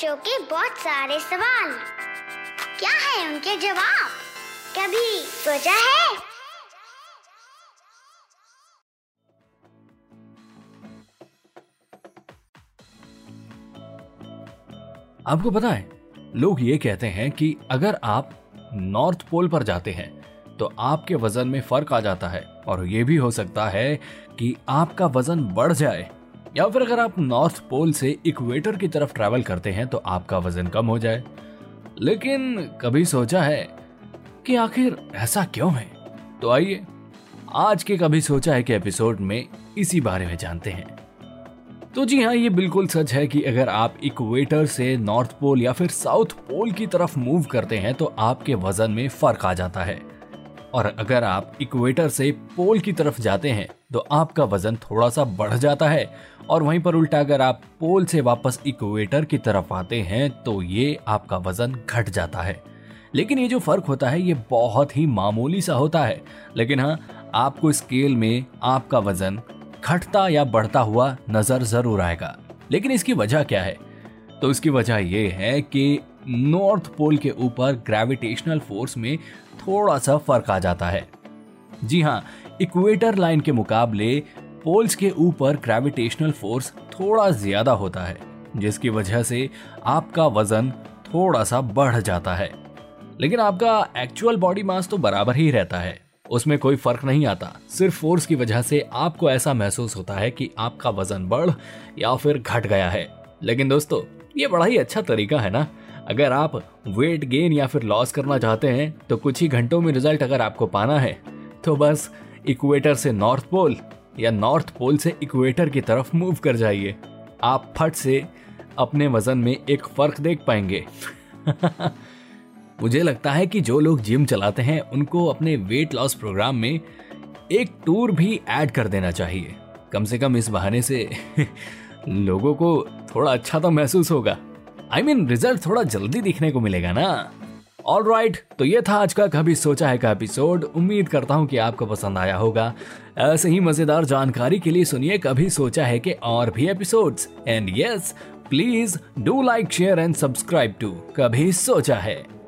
बच्चों के बहुत सारे सवाल, क्या है उनके जवाब, कभी सोचा है? आपको पता है, लोग ये कहते हैं कि अगर आप नॉर्थ पोल पर जाते हैं तो आपके वजन में फर्क आ जाता है और ये भी हो सकता है कि आपका वजन बढ़ जाए, या फिर अगर आप नॉर्थ पोल से इक्वेटर की तरफ ट्रैवल करते हैं तो आपका वजन कम हो जाए। लेकिन कभी सोचा है कि आखिर ऐसा क्यों है? तो आइए आज के कभी सोचा है के एपिसोड में इसी बारे में जानते हैं। तो जी हाँ, ये बिल्कुल सच है कि अगर आप इक्वेटर से नॉर्थ पोल या फिर साउथ पोल की तरफ मूव करते हैं तो आपके वजन में फर्क आ जाता है, और अगर आप इक्वेटर से पोल की तरफ जाते हैं तो आपका वजन थोड़ा सा बढ़ जाता है, और वहीं पर उल्टा अगर आप पोल से वापस इक्वेटर की तरफ आते हैं तो ये आपका वजन घट जाता है। लेकिन ये जो फर्क होता है ये बहुत ही मामूली सा होता है, लेकिन हाँ, आपको स्केल में आपका वजन घटता या बढ़ता हुआ नजर जरूर आएगा। लेकिन इसकी वजह क्या है? तो इसकी वजह यह है कि नॉर्थ पोल के ऊपर ग्रेविटेशनल फोर्स में थोड़ा सा फर्क आ जाता है। जी हाँ, इक्वेटर लाइन के मुकाबले पोल्स के ऊपर ग्रेविटेशनल फोर्स थोड़ा ज्यादा होता है, जिसकी वजह से आपका वजन थोड़ा सा बढ़ जाता है, लेकिन आपका एक्चुअल बॉडी मास तो बराबर ही रहता है, उसमें कोई फर्क नहीं आता। सिर्फ फोर्स की वजह से आपको ऐसा महसूस होता है कि आपका वजन बढ़ या फिर घट गया है। लेकिन दोस्तों, ये बड़ा ही अच्छा तरीका है ना, अगर आप वेट गेन या फिर लॉस करना चाहते हैं तो कुछ ही घंटों में रिजल्ट अगर आपको पाना है तो बस इक्वेटर से नॉर्थ पोल या नॉर्थ पोल से इक्वेटर की तरफ मूव कर जाइए, आप फट से अपने वजन में एक फर्क देख पाएंगे। मुझे लगता है कि जो लोग जिम चलाते हैं उनको अपने वेट लॉस प्रोग्राम में एक टूर भी ऐड कर देना चाहिए, कम से कम इस बहाने से लोगों को थोड़ा अच्छा तो महसूस होगा। I mean, रिजल्ट थोड़ा जल्दी दिखने को मिलेगा ना। Alright, तो ये था आज का कभी सोचा है का एपिसोड। उम्मीद करता हूँ कि आपको पसंद आया होगा। ऐसे ही मजेदार जानकारी के लिए सुनिए कभी सोचा है के और भी episodes. And yes, please do like, share and subscribe to कभी सोचा है।